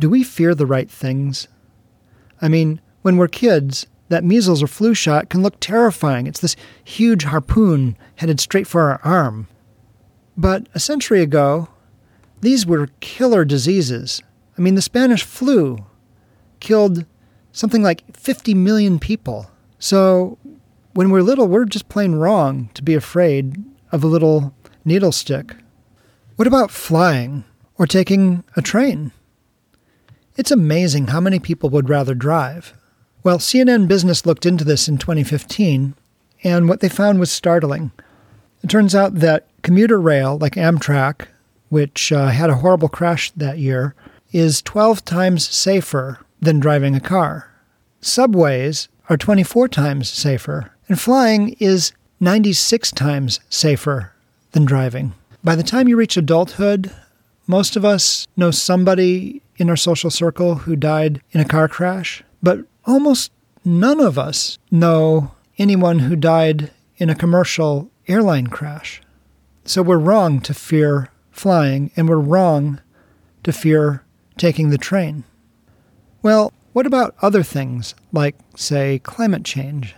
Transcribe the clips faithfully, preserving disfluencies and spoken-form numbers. do we fear the right things? I mean, when we're kids, that measles or flu shot can look terrifying. It's this huge harpoon headed straight for our arm. But a century ago, these were killer diseases. I mean, the Spanish flu killed something like fifty million people. So when we're little, we're just plain wrong to be afraid of a little needle stick. What about flying or taking a train? It's amazing how many people would rather drive. Well, C N N Business looked into this in twenty fifteen, and what they found was startling. It turns out that commuter rail, like Amtrak, which uh, had a horrible crash that year, is twelve times safer than driving a car. Subways are twenty-four times safer, and flying is ninety-six times safer than driving. By the time you reach adulthood, most of us know somebody in our social circle who died in a car crash, but almost none of us know anyone who died in a commercial airline crash. So we're wrong to fear flying, and we're wrong to fear taking the train. Well, what about other things like, say, climate change?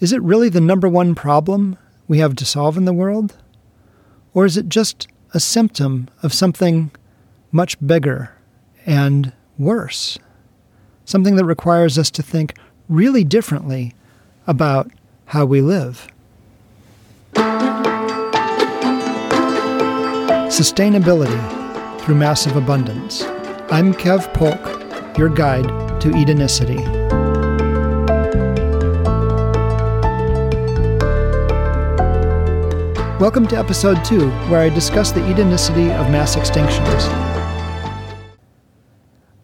Is it really the number one problem we have to solve in the world? Or is it just a symptom of something much bigger and worse? Something that requires us to think really differently about how we live. Sustainability through massive abundance. I'm Kev Polk, your guide to Edenicity. Welcome to episode two, where I discuss the Edenicity of mass extinctions.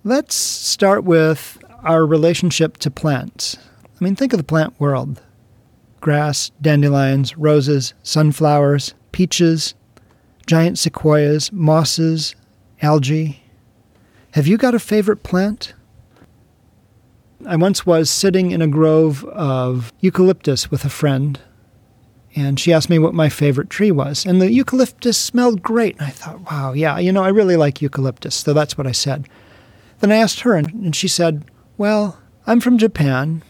Let's start with our relationship to plants. I mean, think of the plant world. Grass, dandelions, roses, sunflowers, peaches, giant sequoias, mosses, algae. Have you got a favorite plant? I once was sitting in a grove of eucalyptus with a friend, and she asked me what my favorite tree was. And the eucalyptus smelled great. And I thought, wow, yeah, you know, I really like eucalyptus. So that's what I said. Then I asked her, and she said, well, I'm from Japan,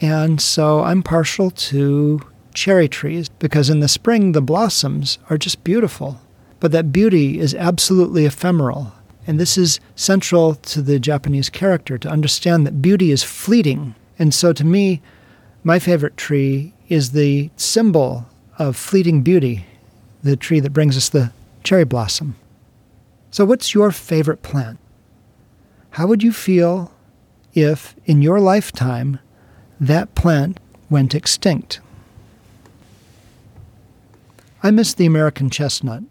and so I'm partial to cherry trees, because in the spring, the blossoms are just beautiful. But that beauty is absolutely ephemeral. And this is central to the Japanese character, to understand that beauty is fleeting. And so to me, my favorite tree is the symbol of fleeting beauty, the tree that brings us the cherry blossom. So what's your favorite plant? How would you feel if, in your lifetime, that plant went extinct? I miss the American chestnut.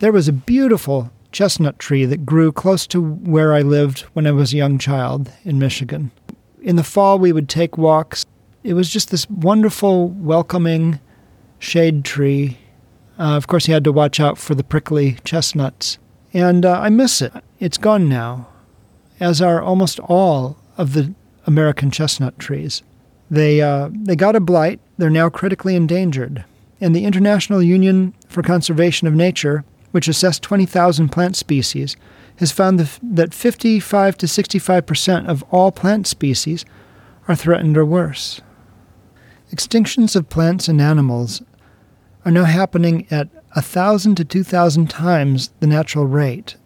There was a beautiful chestnut tree that grew close to where I lived when I was a young child in Michigan. In the fall, we would take walks. It was just this wonderful, welcoming shade tree. Uh, of course, you had to watch out for the prickly chestnuts. And uh, I miss it. It's gone now, as are almost all of the American chestnut trees. They, uh, they got a blight. They're now critically endangered. And the International Union for Conservation of Nature, which assessed twenty thousand plant species, has found that fifty-five to sixty-five percent of all plant species are threatened or worse. Extinctions of plants and animals are now happening at one thousand to two thousand times the natural rate.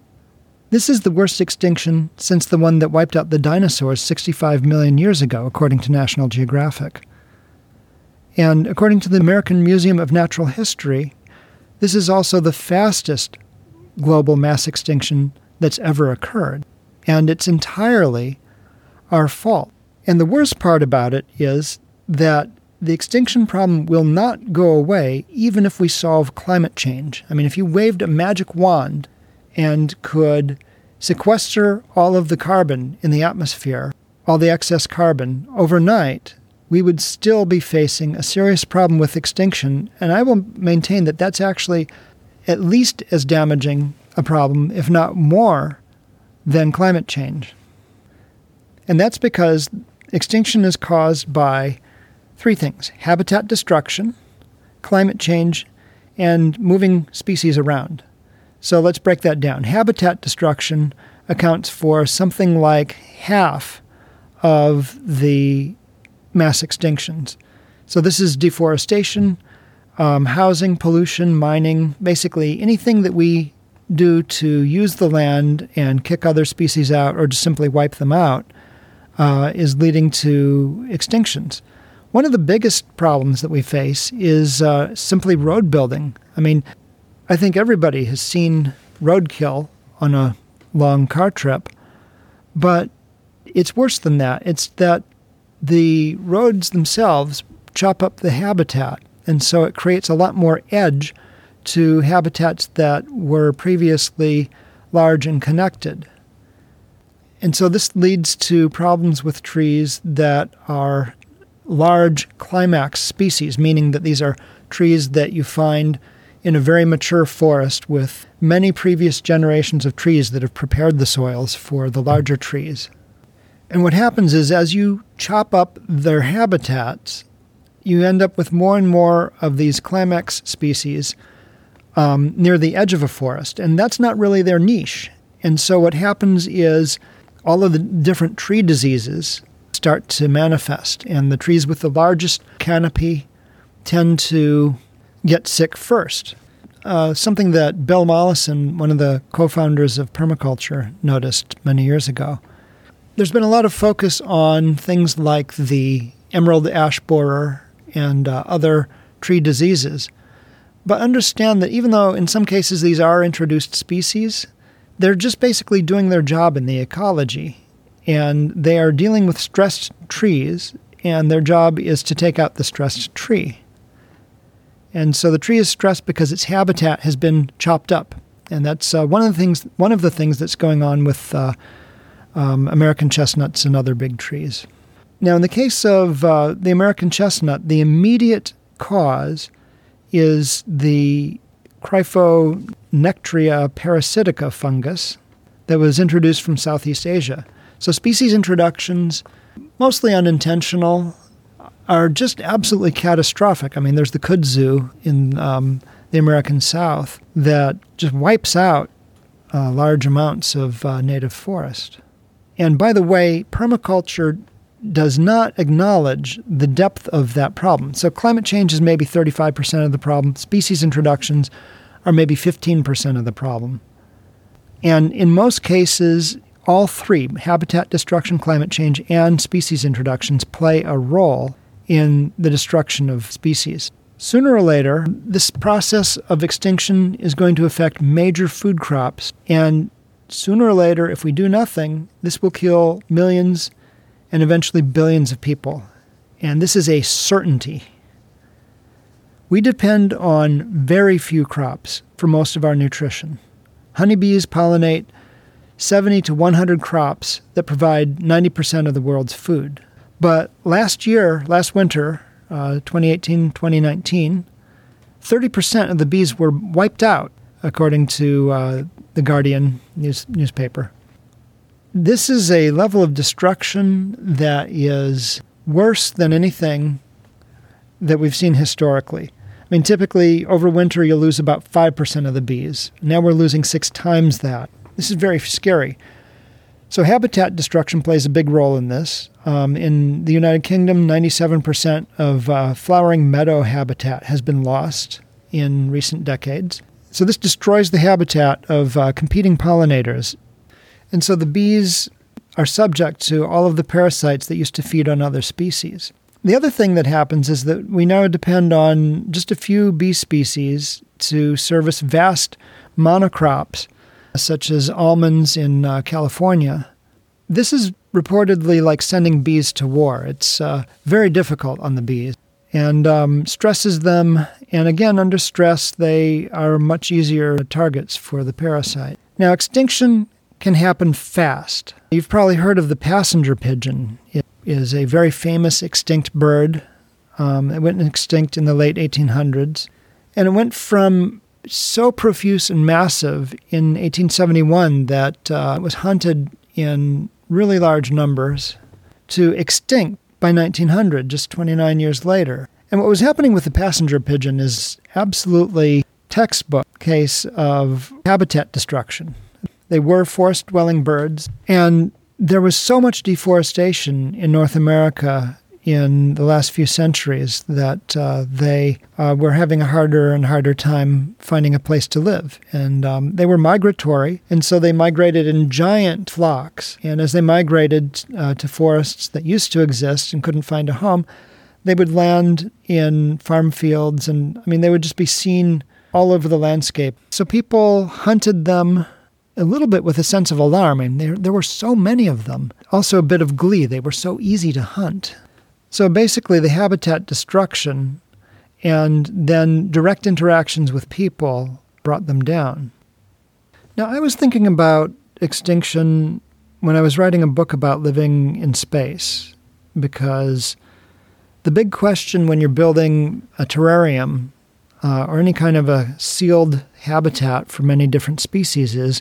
This is the worst extinction since the one that wiped out the dinosaurs sixty-five million years ago, according to National Geographic. And according to the American Museum of Natural History, this is also the fastest global mass extinction that's ever occurred. And it's entirely our fault. And the worst part about it is that the extinction problem will not go away even if we solve climate change. I mean, if you waved a magic wand and could sequester all of the carbon in the atmosphere, all the excess carbon, overnight, we would still be facing a serious problem with extinction. And I will maintain that that's actually at least as damaging a problem, if not more, than climate change. And that's because extinction is caused by three things: habitat destruction, climate change, and moving species around. So let's break that down. Habitat destruction accounts for something like half of the mass extinctions. So this is deforestation, um, housing, pollution, mining, basically anything that we do to use the land and kick other species out or just simply wipe them out uh, is leading to extinctions. One of the biggest problems that we face is uh, simply road building. I mean, I think everybody has seen roadkill on a long car trip, but it's worse than that. It's that the roads themselves chop up the habitat, and so it creates a lot more edge to habitats that were previously large and connected. And so this leads to problems with trees that are large climax species, meaning that these are trees that you find in a very mature forest with many previous generations of trees that have prepared the soils for the larger trees. And what happens is, as you chop up their habitats, you end up with more and more of these climax species um, near the edge of a forest, and that's not really their niche. And so what happens is all of the different tree diseases start to manifest, and the trees with the largest canopy tend to get sick first. Uh, something that Bill Mollison, one of the co-founders of permaculture, noticed many years ago. There's been a lot of focus on things like the emerald ash borer and uh, other tree diseases. But understand that even though in some cases these are introduced species, they're just basically doing their job in the ecology. And they are dealing with stressed trees, and their job is to take out the stressed tree. And so the tree is stressed because its habitat has been chopped up, and that's uh, one of the things. One of the things that's going on with uh, um, American chestnuts and other big trees. Now, in the case of uh, the American chestnut, the immediate cause is the Cryphonectria parasitica fungus that was introduced from Southeast Asia. So species introductions, mostly unintentional, are just absolutely catastrophic. I mean, there's the kudzu in um, the American South that just wipes out uh, large amounts of uh, native forest. And by the way, permaculture does not acknowledge the depth of that problem. So climate change is maybe thirty-five percent of the problem. Species introductions are maybe fifteen percent of the problem. And in most cases, all three, habitat destruction, climate change, and species introductions, play a role in the destruction of species. Sooner or later, this process of extinction is going to affect major food crops, and sooner or later, if we do nothing, this will kill millions and eventually billions of people. And this is a certainty. We depend on very few crops for most of our nutrition. Honeybees pollinate seventy to one hundred crops that provide ninety percent of the world's food. But last year, last winter, uh, twenty eighteen, twenty nineteen, thirty percent of the bees were wiped out, according to uh, the Guardian news- newspaper. This is a level of destruction that is worse than anything that we've seen historically. I mean, typically, over winter, you'll lose about five percent of the bees. Now we're losing six times that. This is very scary. So habitat destruction plays a big role in this. Um, in the United Kingdom, ninety-seven percent of uh, flowering meadow habitat has been lost in recent decades. So this destroys the habitat of uh, competing pollinators. And so the bees are subject to all of the parasites that used to feed on other species. The other thing that happens is that we now depend on just a few bee species to service vast monocrops, such as almonds in uh, California. This is reportedly like sending bees to war. It's uh, very difficult on the bees and um, stresses them. And again, under stress, they are much easier targets for the parasite. Now, extinction can happen fast. You've probably heard of the passenger pigeon. It is a very famous extinct bird. Um, it went extinct in the late eighteen hundreds. And it went from so profuse and massive in eighteen seventy-one that uh, it was hunted in really large numbers to extinct by nineteen hundred, just twenty-nine years later. And what was happening with the passenger pigeon is absolutely textbook case of habitat destruction. They were forest-dwelling birds. And there was so much deforestation in North America in the last few centuries that uh, they uh, were having a harder and harder time finding a place to live. And um, they were migratory, and so they migrated in giant flocks. And as they migrated uh, to forests that used to exist and couldn't find a home, they would land in farm fields, and I mean, they would just be seen all over the landscape. So people hunted them a little bit with a sense of alarm. I mean, there, there were so many of them. Also a bit of glee. They were so easy to hunt. So basically the habitat destruction and then direct interactions with people brought them down. Now, I was thinking about extinction when I was writing a book about living in space, because the big question when you're building a terrarium uh, or any kind of a sealed habitat for many different species is,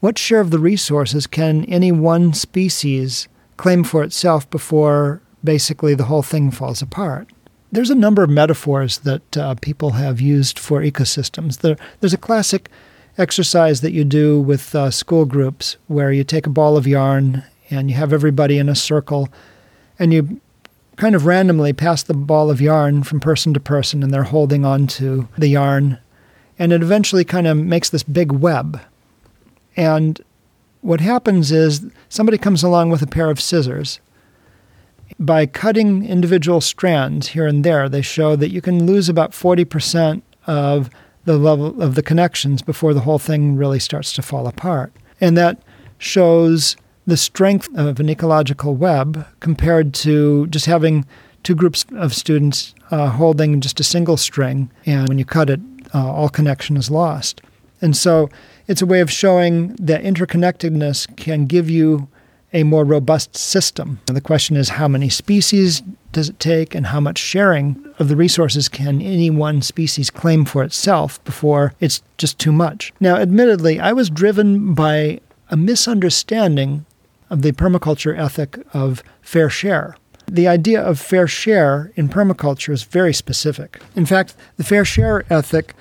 what share of the resources can any one species claim for itself before basically the whole thing falls apart? There's a number of metaphors that uh, people have used for ecosystems. There, there's a classic exercise that you do with uh, school groups where you take a ball of yarn and you have everybody in a circle and you kind of randomly pass the ball of yarn from person to person, and they're holding on to the yarn. And it eventually kind of makes this big web. And what happens is somebody comes along with a pair of scissors. By cutting individual strands here and there, they show that you can lose about forty percent of the level of the connections before the whole thing really starts to fall apart. And that shows the strength of an ecological web compared to just having two groups of students uh, holding just a single string, and when you cut it, uh, all connection is lost. And so it's a way of showing that interconnectedness can give you a more robust system. And the question is, how many species does it take, and how much sharing of the resources can any one species claim for itself before it's just too much? Now, admittedly, I was driven by a misunderstanding of the permaculture ethic of fair share. The idea of fair share in permaculture is very specific. In fact, the fair share ethic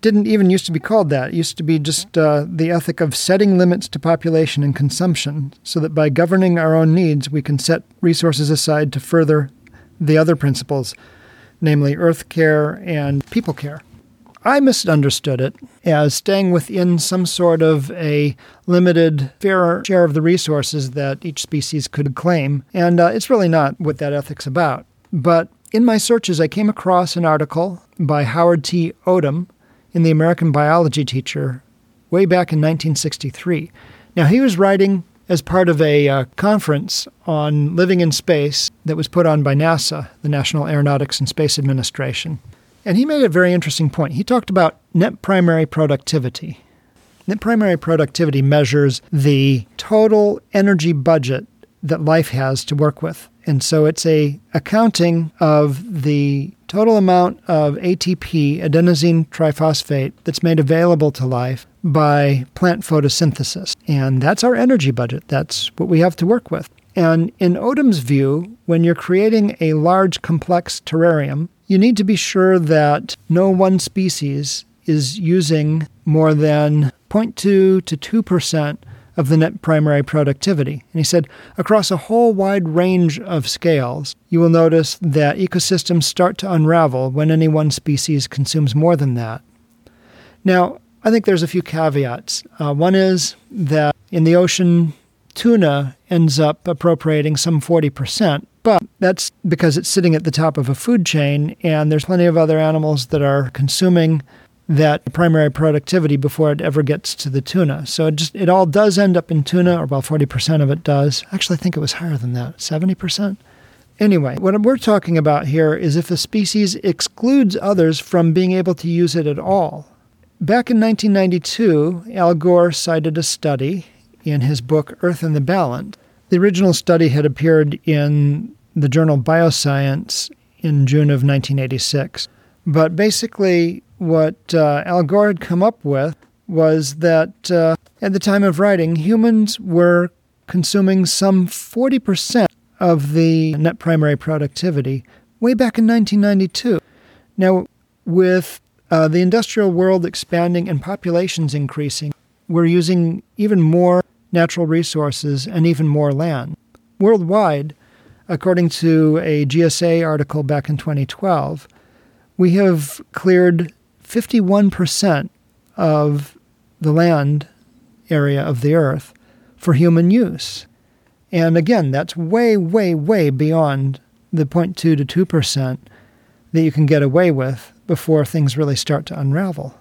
didn't even used to be called that. It used to be just uh, the ethic of setting limits to population and consumption so that by governing our own needs, we can set resources aside to further the other principles, namely earth care and people care. I misunderstood it as staying within some sort of a limited fair share of the resources that each species could claim, and uh, it's really not what that ethic's about. But in my searches, I came across an article by Howard T. Odom in the American Biology Teacher way back in nineteen sixty-three. Now, he was writing as part of a uh, conference on living in space that was put on by NASA, the National Aeronautics and Space Administration. And he made a very interesting point. He talked about net primary productivity. Net primary productivity measures the total energy budget that life has to work with. And so it's a accounting of the total amount of A T P, adenosine triphosphate, that's made available to life by plant photosynthesis. And that's our energy budget. That's what we have to work with. And in Odom's view, when you're creating a large, complex terrarium, you need to be sure that no one species is using more than zero point two to two percent of the net primary productivity. And he said, across a whole wide range of scales, you will notice that ecosystems start to unravel when any one species consumes more than that. Now, I think there's a few caveats. Uh, one is that in the ocean, tuna ends up appropriating some forty percent, but that's because it's sitting at the top of a food chain, and there's plenty of other animals that are consuming that primary productivity before it ever gets to the tuna. So it just it all does end up in tuna, or well, forty percent of it does. Actually, I think it was higher than that, seventy percent. Anyway, what we're talking about here is if a species excludes others from being able to use it at all. Back in nineteen ninety-two, Al Gore cited a study in his book, Earth in the Balance. The original study had appeared in the journal Bioscience in June of nineteen eighty-six. But basically, what uh, Al Gore had come up with was that uh, at the time of writing, humans were consuming some forty percent of the net primary productivity way back in nineteen ninety-two. Now, with uh, the industrial world expanding and populations increasing, we're using even more natural resources and even more land. Worldwide, according to a G S A article back in twenty twelve, we have cleared fifty-one percent of the land area of the Earth for human use. And again, that's way, way, way beyond the zero point two to two percent that you can get away with before things really start to unravel.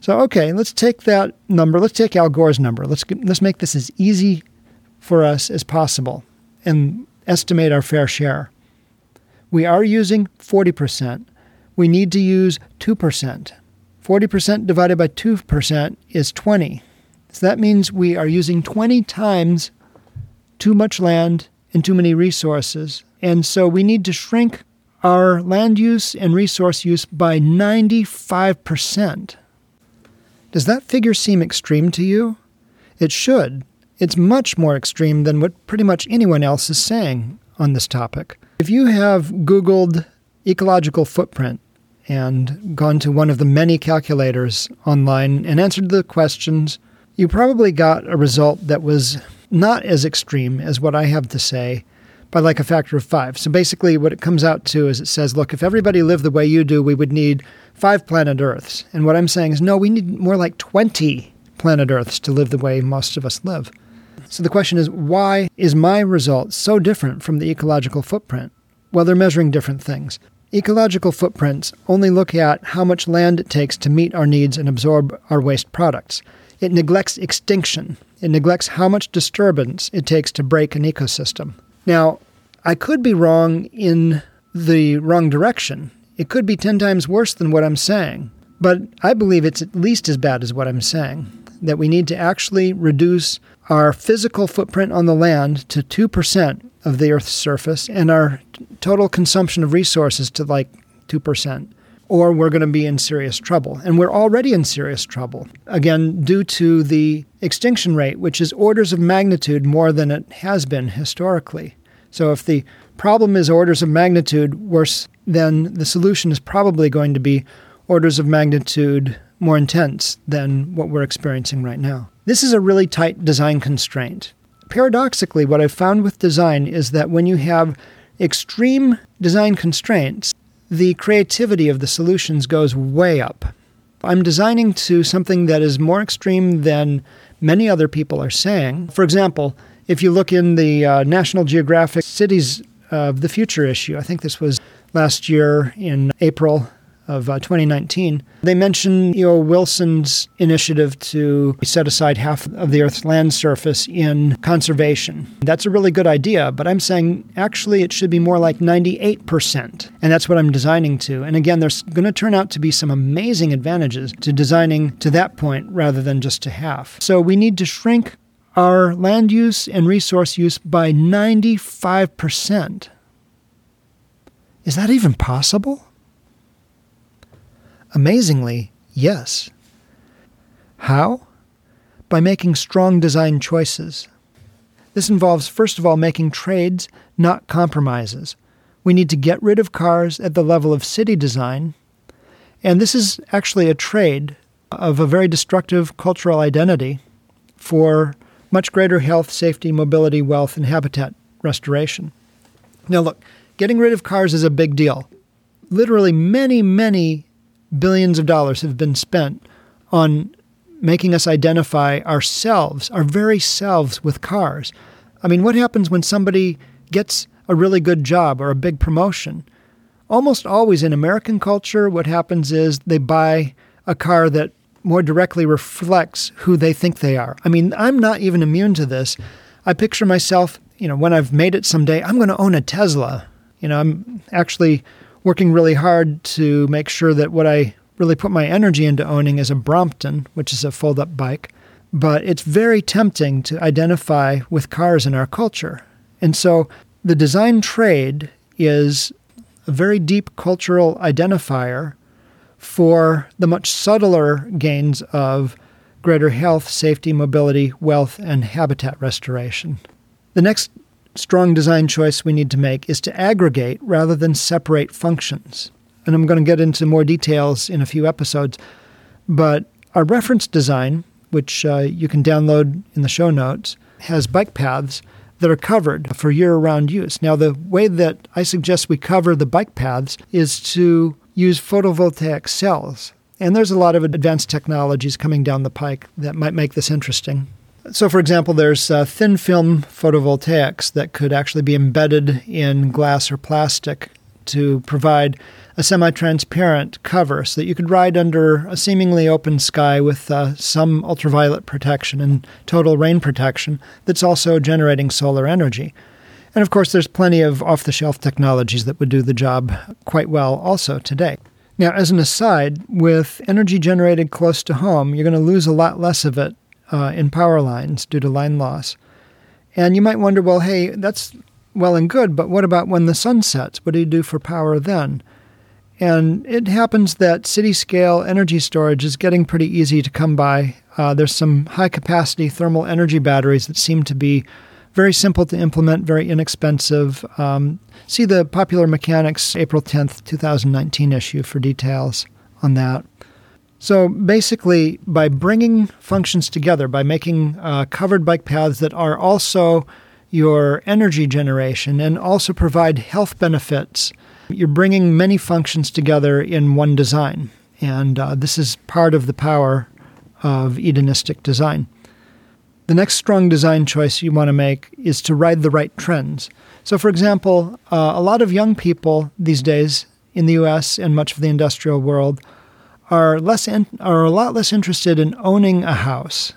So, okay, let's take that number. Let's take Al Gore's number. Let's let's make this as easy for us as possible and estimate our fair share. We are using forty percent. We need to use two percent. forty percent divided by two percent is twenty. So that means we are using twenty times too much land and too many resources. And so we need to shrink our land use and resource use by ninety-five percent. Does that figure seem extreme to you? It should. It's much more extreme than what pretty much anyone else is saying on this topic. If you have Googled ecological footprint and gone to one of the many calculators online and answered the questions, you probably got a result that was not as extreme as what I have to say by like a factor of five. So basically what it comes out to is it says, look, if everybody lived the way you do, we would need five planet Earths. And what I'm saying is, no, we need more like twenty planet Earths to live the way most of us live. So the question is, why is my result so different from the ecological footprint? Well, they're measuring different things. Ecological footprints only look at how much land it takes to meet our needs and absorb our waste products. It neglects extinction. It neglects how much disturbance it takes to break an ecosystem. Now, I could be wrong in the wrong direction. It could be ten times worse than what I'm saying. But I believe it's at least as bad as what I'm saying, that we need to actually reduce our physical footprint on the land to two percent of the Earth's surface and our t- total consumption of resources to like two percent. Or we're going to be in serious trouble. And we're already in serious trouble, again, due to the extinction rate, which is orders of magnitude more than it has been historically. So if the problem is orders of magnitude worse, then the solution is probably going to be orders of magnitude more intense than what we're experiencing right now. This is a really tight design constraint. Paradoxically, what I've found with design is that when you have extreme design constraints, the creativity of the solutions goes way up. I'm designing to something that is more extreme than many other people are saying. For example, if you look in the uh, National Geographic Cities of the Future issue, I think this was last year in April of uh, twenty nineteen, they mentioned E O Wilson's initiative to set aside half of the Earth's land surface in conservation. That's a really good idea, but I'm saying actually it should be more like ninety-eight percent, and that's what I'm designing to. And again, there's going to turn out to be some amazing advantages to designing to that point rather than just to half. So we need to shrink our land use and resource use by ninety-five percent. Is that even possible? Amazingly, yes. How? By making strong design choices. This involves, first of all, making trades, not compromises. We need to get rid of cars at the level of city design. And this is actually a trade of a very destructive cultural identity for much greater health, safety, mobility, wealth, and habitat restoration. Now look, getting rid of cars is a big deal. Literally many, many billions of dollars have been spent on making us identify ourselves, our very selves, with cars. I mean, what happens when somebody gets a really good job or a big promotion? Almost always in American culture, what happens is they buy a car that more directly reflects who they think they are. I mean, I'm not even immune to this. I picture myself, you know, when I've made it someday, I'm going to own a Tesla. You know, I'm actually working really hard to make sure that what I really put my energy into owning is a Brompton, which is a fold-up bike. But it's very tempting to identify with cars in our culture. And so the design trade is a very deep cultural identifier for the much subtler gains of greater health, safety, mobility, wealth, and habitat restoration. The next strong design choice we need to make is to aggregate rather than separate functions. And I'm going to get into more details in a few episodes, but our reference design, which uh, you can download in the show notes, has bike paths that are covered for year-round use. Now, the way that I suggest we cover the bike paths is to use photovoltaic cells. And there's a lot of advanced technologies coming down the pike that might make this interesting. So, for example, there's uh, thin film photovoltaics that could actually be embedded in glass or plastic to provide a semi-transparent cover so that you could ride under a seemingly open sky with uh, some ultraviolet protection and total rain protection that's also generating solar energy. And, of course, there's plenty of off-the-shelf technologies that would do the job quite well also today. Now, as an aside, with energy generated close to home, you're going to lose a lot less of it uh, in power lines due to line loss. And you might wonder, well, hey, that's well and good, but what about when the sun sets? What do you do for power then? And it happens that city-scale energy storage is getting pretty easy to come by. Uh, there's some high-capacity thermal energy batteries that seem to be very simple to implement, very inexpensive. Um, see the Popular Mechanics April tenth, two thousand nineteen issue for details on that. So basically, by bringing functions together, by making uh, covered bike paths that are also your energy generation and also provide health benefits, you're bringing many functions together in one design. And uh, this is part of the power of Edenistic design. The next strong design choice you want to make is to ride the right trends. So, for example, uh, a lot of young people these days in the U S and much of the industrial world are less in, are a lot less interested in owning a house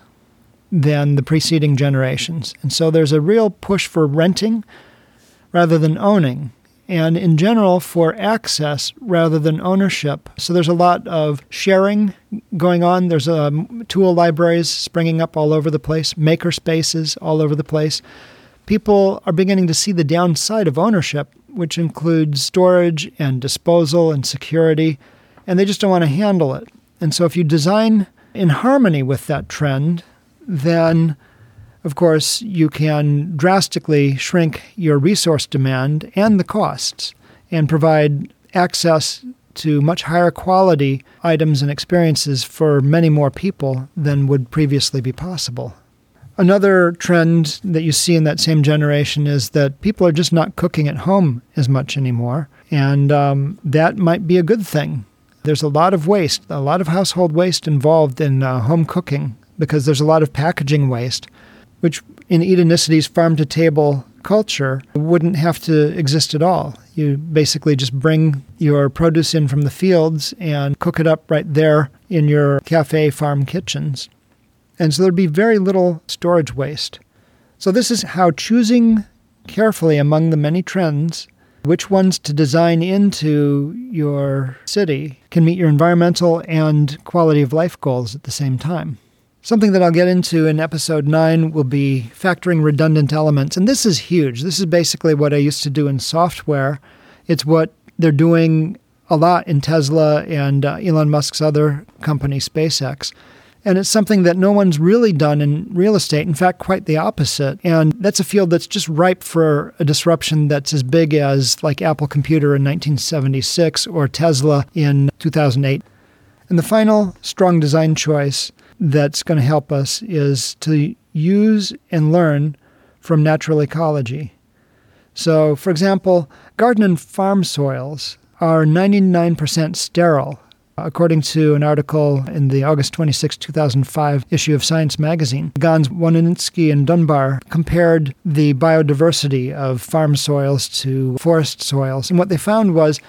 than the preceding generations. And so there's a real push for renting rather than owning, and in general for access rather than ownership. So there's a lot of sharing going on. There's um, tool libraries springing up all over the place, maker spaces all over the place. People are beginning to see the downside of ownership, which includes storage and disposal and security, and they just don't want to handle it. And so if you design in harmony with that trend, then, of course, you can drastically shrink your resource demand and the costs and provide access to much higher quality items and experiences for many more people than would previously be possible. Another trend that you see in that same generation is that people are just not cooking at home as much anymore, and um, that might be a good thing. There's a lot of waste, a lot of household waste involved in uh, home cooking, because there's a lot of packaging waste, which in Edenicity's farm-to-table culture wouldn't have to exist at all. You basically just bring your produce in from the fields and cook it up right there in your cafe farm kitchens. And so there'd be very little storage waste. So this is how choosing carefully among the many trends which ones to design into your city can meet your environmental and quality of life goals at the same time. Something that I'll get into in episode nine will be factoring redundant elements. And this is huge. This is basically what I used to do in software. It's what they're doing a lot in Tesla and uh, Elon Musk's other company, SpaceX. And it's something that no one's really done in real estate. In fact, quite the opposite. And that's a field that's just ripe for a disruption that's as big as like Apple Computer in nineteen seventy-six or Tesla in two thousand eight. And the final strong design choice that's going to help us is to use and learn from natural ecology. So, for example, garden and farm soils are ninety-nine percent sterile, according to an article in the August twenty-sixth, two thousand five issue of Science magazine. Gans, Woninsky, and Dunbar compared the biodiversity of farm soils to forest soils. And what they found was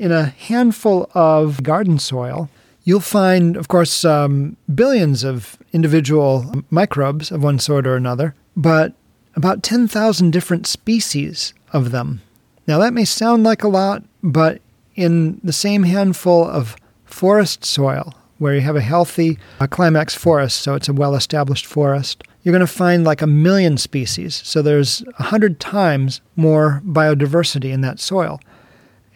in a handful of garden soil, you'll find, of course, um, billions of individual microbes of one sort or another, but about ten thousand different species of them. Now, that may sound like a lot, but in the same handful of forest soil, where you have a healthy uh, climax forest, so it's a well-established forest, you're going to find like a million species. So there's one hundred times more biodiversity in that soil.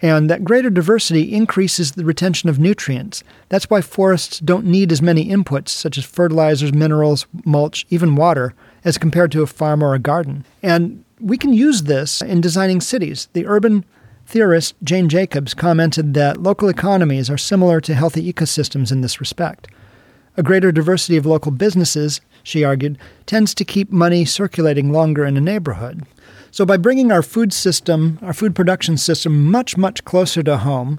And that greater diversity increases the retention of nutrients. That's why forests don't need as many inputs, such as fertilizers, minerals, mulch, even water, as compared to a farm or a garden. And we can use this in designing cities. The urban theorist Jane Jacobs commented that local economies are similar to healthy ecosystems in this respect. A greater diversity of local businesses, she argued, tends to keep money circulating longer in a neighborhood. So by bringing our food system, our food production system, much, much closer to home,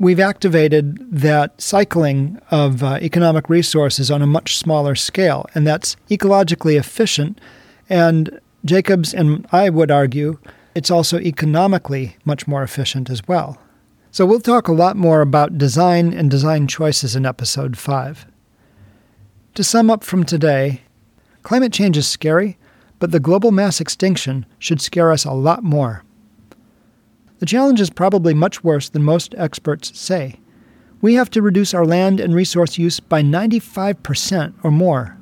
we've activated that cycling of uh, economic resources on a much smaller scale, and that's ecologically efficient. And Jacobs and I would argue it's also economically much more efficient as well. So we'll talk a lot more about design and design choices in Episode five. To sum up from today, climate change is scary, but the global mass extinction should scare us a lot more. The challenge is probably much worse than most experts say. We have to reduce our land and resource use by ninety-five percent or more.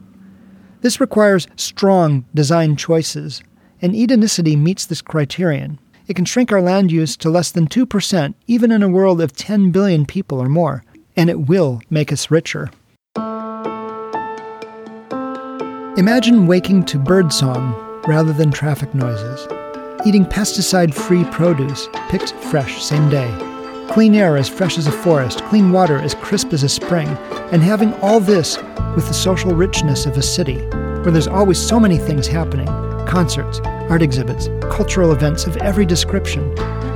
This requires strong design choices, and Edenicity meets this criterion. It can shrink our land use to less than two percent, even in a world of ten billion people or more, and it will make us richer. Imagine waking to birdsong rather than traffic noises. Eating pesticide-free produce, picked fresh same day. Clean air as fresh as a forest, clean water as crisp as a spring, and having all this with the social richness of a city, where there's always so many things happening. Concerts, art exhibits, cultural events of every description,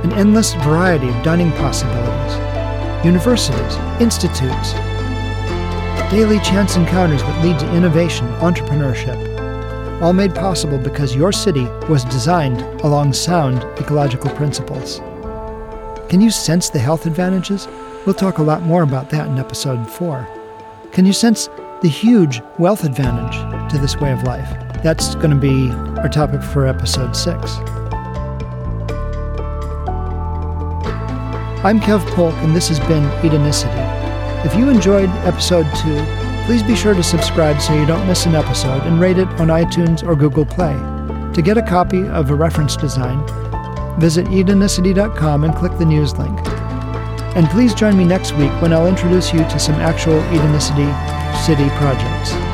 an endless variety of dining possibilities. Universities, institutes, daily chance encounters that lead to innovation, entrepreneurship. All made possible because your city was designed along sound ecological principles. Can you sense the health advantages? We'll talk a lot more about that in Episode four. Can you sense the huge wealth advantage to this way of life? That's going to be our topic for Episode six. I'm Kev Polk, and this has been Edenicity. If you enjoyed Episode two, please be sure to subscribe so you don't miss an episode and rate it on iTunes or Google Play. To get a copy of A Reference Design, visit edenicity dot com and click the news link. And please join me next week when I'll introduce you to some actual Edenicity City projects.